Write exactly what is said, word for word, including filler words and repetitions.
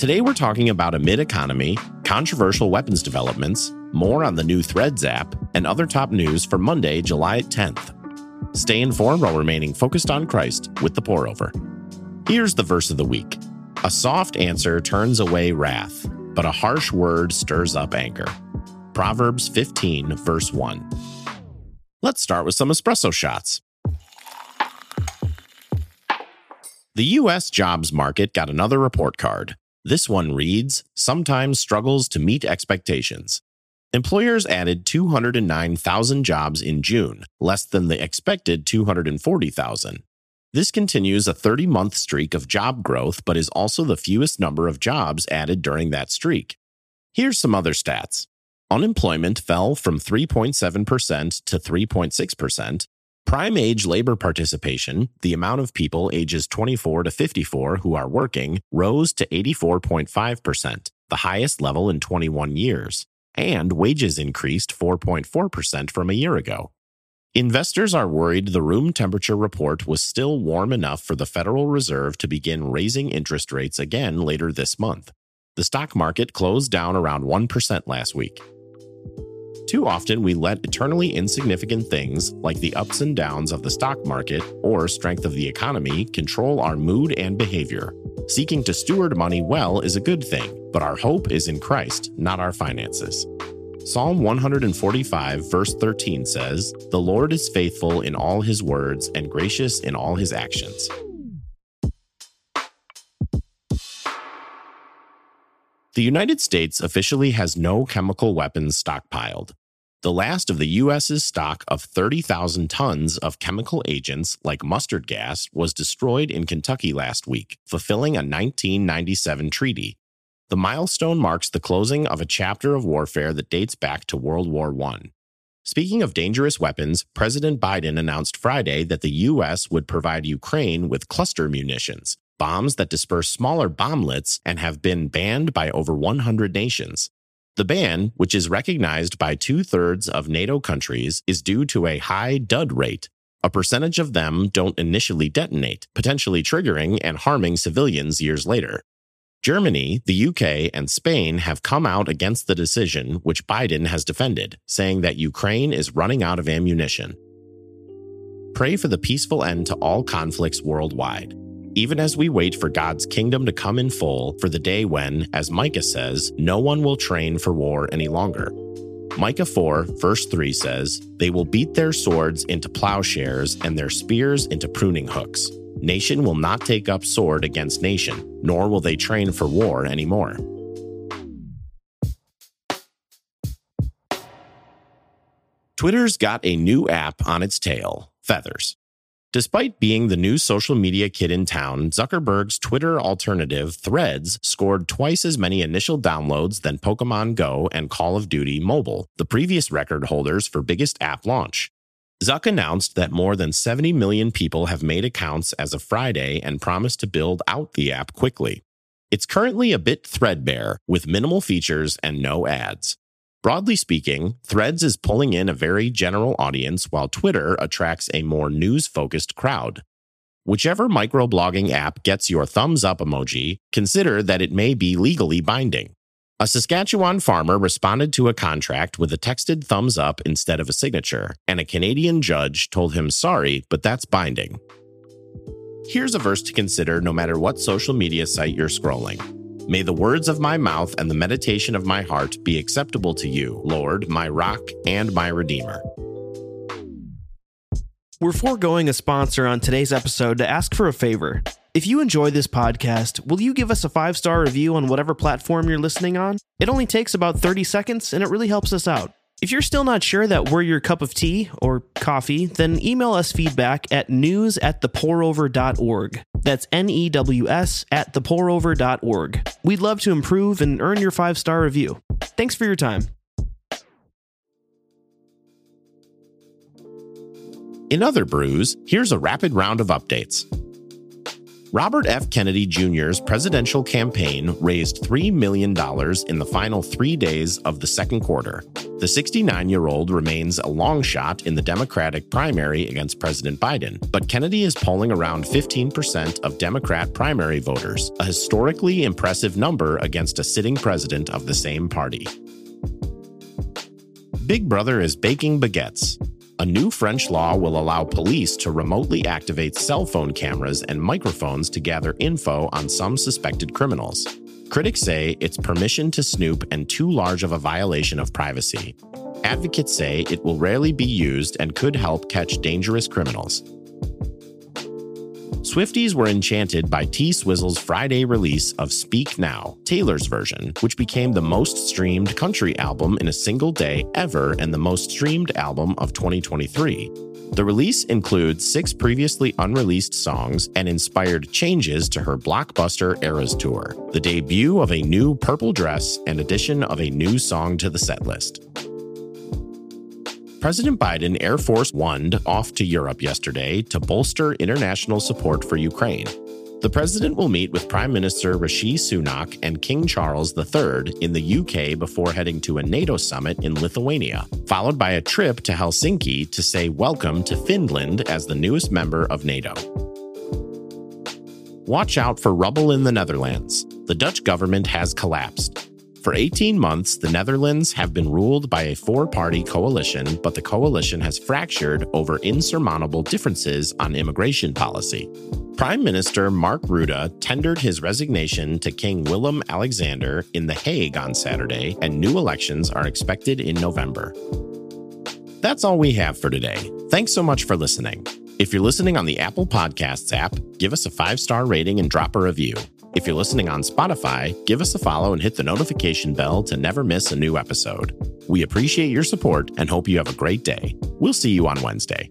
Today we're talking about a mid-economy, controversial weapons developments, more on the new Threads app, and other top news for Monday, July tenth. Stay informed while remaining focused on Christ with The Pour Over. Here's the verse of the week. A soft answer turns away wrath, but a harsh word stirs up anger. Proverbs fifteen, verse one. Let's start with some espresso shots. The U S jobs market got another report card. This one reads, sometimes struggles to meet expectations. Employers added two hundred nine thousand jobs in June, less than the expected two hundred forty thousand. This continues a thirty-month streak of job growth, but is also the fewest number of jobs added during that streak. Here's some other stats. Unemployment fell from three point seven percent to three point six percent. Prime age labor participation, the amount of people ages twenty-four to fifty-four who are working, rose to eighty-four point five percent, the highest level in twenty-one years, and wages increased four point four percent from a year ago. Investors are worried the room temperature report was still warm enough for the Federal Reserve to begin raising interest rates again later this month. The stock market closed down around one percent last week. Too often, we let eternally insignificant things like the ups and downs of the stock market or strength of the economy control our mood and behavior. Seeking to steward money well is a good thing, but our hope is in Christ, not our finances. Psalm one forty-five, verse thirteen says, "The Lord is faithful in all his words and gracious in all his actions." The United States officially has no chemical weapons stockpiled. The last of the U S's stock of thirty thousand tons of chemical agents like mustard gas was destroyed in Kentucky last week, fulfilling a nineteen ninety-seven treaty. The milestone marks the closing of a chapter of warfare that dates back to World War One. Speaking of dangerous weapons, President Biden announced Friday that the U S would provide Ukraine with cluster munitions, bombs that disperse smaller bomblets and have been banned by over one hundred nations. The ban, which is recognized by two-thirds of NATO countries, is due to a high dud rate. A percentage of them don't initially detonate, potentially triggering and harming civilians years later. Germany, the U K, and Spain have come out against the decision, which Biden has defended, saying that Ukraine is running out of ammunition. Pray for the peaceful end to all conflicts worldwide. Even as we wait for God's kingdom to come in full for the day when, as Micah says, no one will train for war any longer. Micah four, verse three says, "They will beat their swords into plowshares and their spears into pruning hooks. Nation will not take up sword against nation, nor will they train for war anymore." Twitter's got a new app on its tail, Feathers. Despite being the new social media kid in town, Zuckerberg's Twitter alternative, Threads, scored twice as many initial downloads than Pokemon Go and Call of Duty Mobile, the previous record holders for biggest app launch. Zuck announced that more than seventy million people have made accounts as of Friday and promised to build out the app quickly. It's currently a bit threadbare, with minimal features and no ads. Broadly speaking, Threads is pulling in a very general audience while Twitter attracts a more news-focused crowd. Whichever microblogging app gets your thumbs-up emoji, consider that it may be legally binding. A Saskatchewan farmer responded to a contract with a texted thumbs-up instead of a signature, and a Canadian judge told him, "Sorry, but that's binding." Here's a verse to consider no matter what social media site you're scrolling. May the words of my mouth and the meditation of my heart be acceptable to you, Lord, my rock and my redeemer. We're foregoing a sponsor on today's episode to ask for a favor. If you enjoy this podcast, will you give us a five-star review on whatever platform you're listening on? It only takes about thirty seconds, and it really helps us out. If you're still not sure that we're your cup of tea or coffee, then email us feedback at news at thepourover.org. That's N E W S at thepourover.org. We'd love to improve and earn your five-star review. Thanks for your time. In other brews, here's a rapid round of updates. Robert F. Kennedy Junior's presidential campaign raised three million dollars in the final three days of the second quarter. The sixty-nine-year-old remains a long shot in the Democratic primary against President Biden, but Kennedy is polling around fifteen percent of Democrat primary voters, a historically impressive number against a sitting president of the same party. Big Brother is baking baguettes. A new French law will allow police to remotely activate cell phone cameras and microphones to gather info on some suspected criminals. Critics say it's permission to snoop and too large of a violation of privacy. Advocates say it will rarely be used and could help catch dangerous criminals. Swifties were enchanted by T-Swizzle's Friday release of Speak Now, Taylor's version, which became the most streamed country album in a single day ever and the most streamed album of twenty twenty-three. The release includes six previously unreleased songs and inspired changes to her blockbuster Eras Tour, the debut of a new purple dress, and addition of a new song to the setlist. President Biden Air Force One off to Europe yesterday to bolster international support for Ukraine. The president will meet with Prime Minister Rishi Sunak and King Charles the Third in the U K before heading to a NATO summit in Lithuania, followed by a trip to Helsinki to say welcome to Finland as the newest member of NATO. Watch out for rubble in the Netherlands. The Dutch government has collapsed. For eighteen months, the Netherlands have been ruled by a four-party coalition, but the coalition has fractured over insurmountable differences on immigration policy. Prime Minister Mark Rutte tendered his resignation to King Willem Alexander in The Hague on Saturday, and new elections are expected in November. That's all we have for today. Thanks so much for listening. If you're listening on the Apple Podcasts app, give us a five-star rating and drop a review. If you're listening on Spotify, give us a follow and hit the notification bell to never miss a new episode. We appreciate your support and hope you have a great day. We'll see you on Wednesday.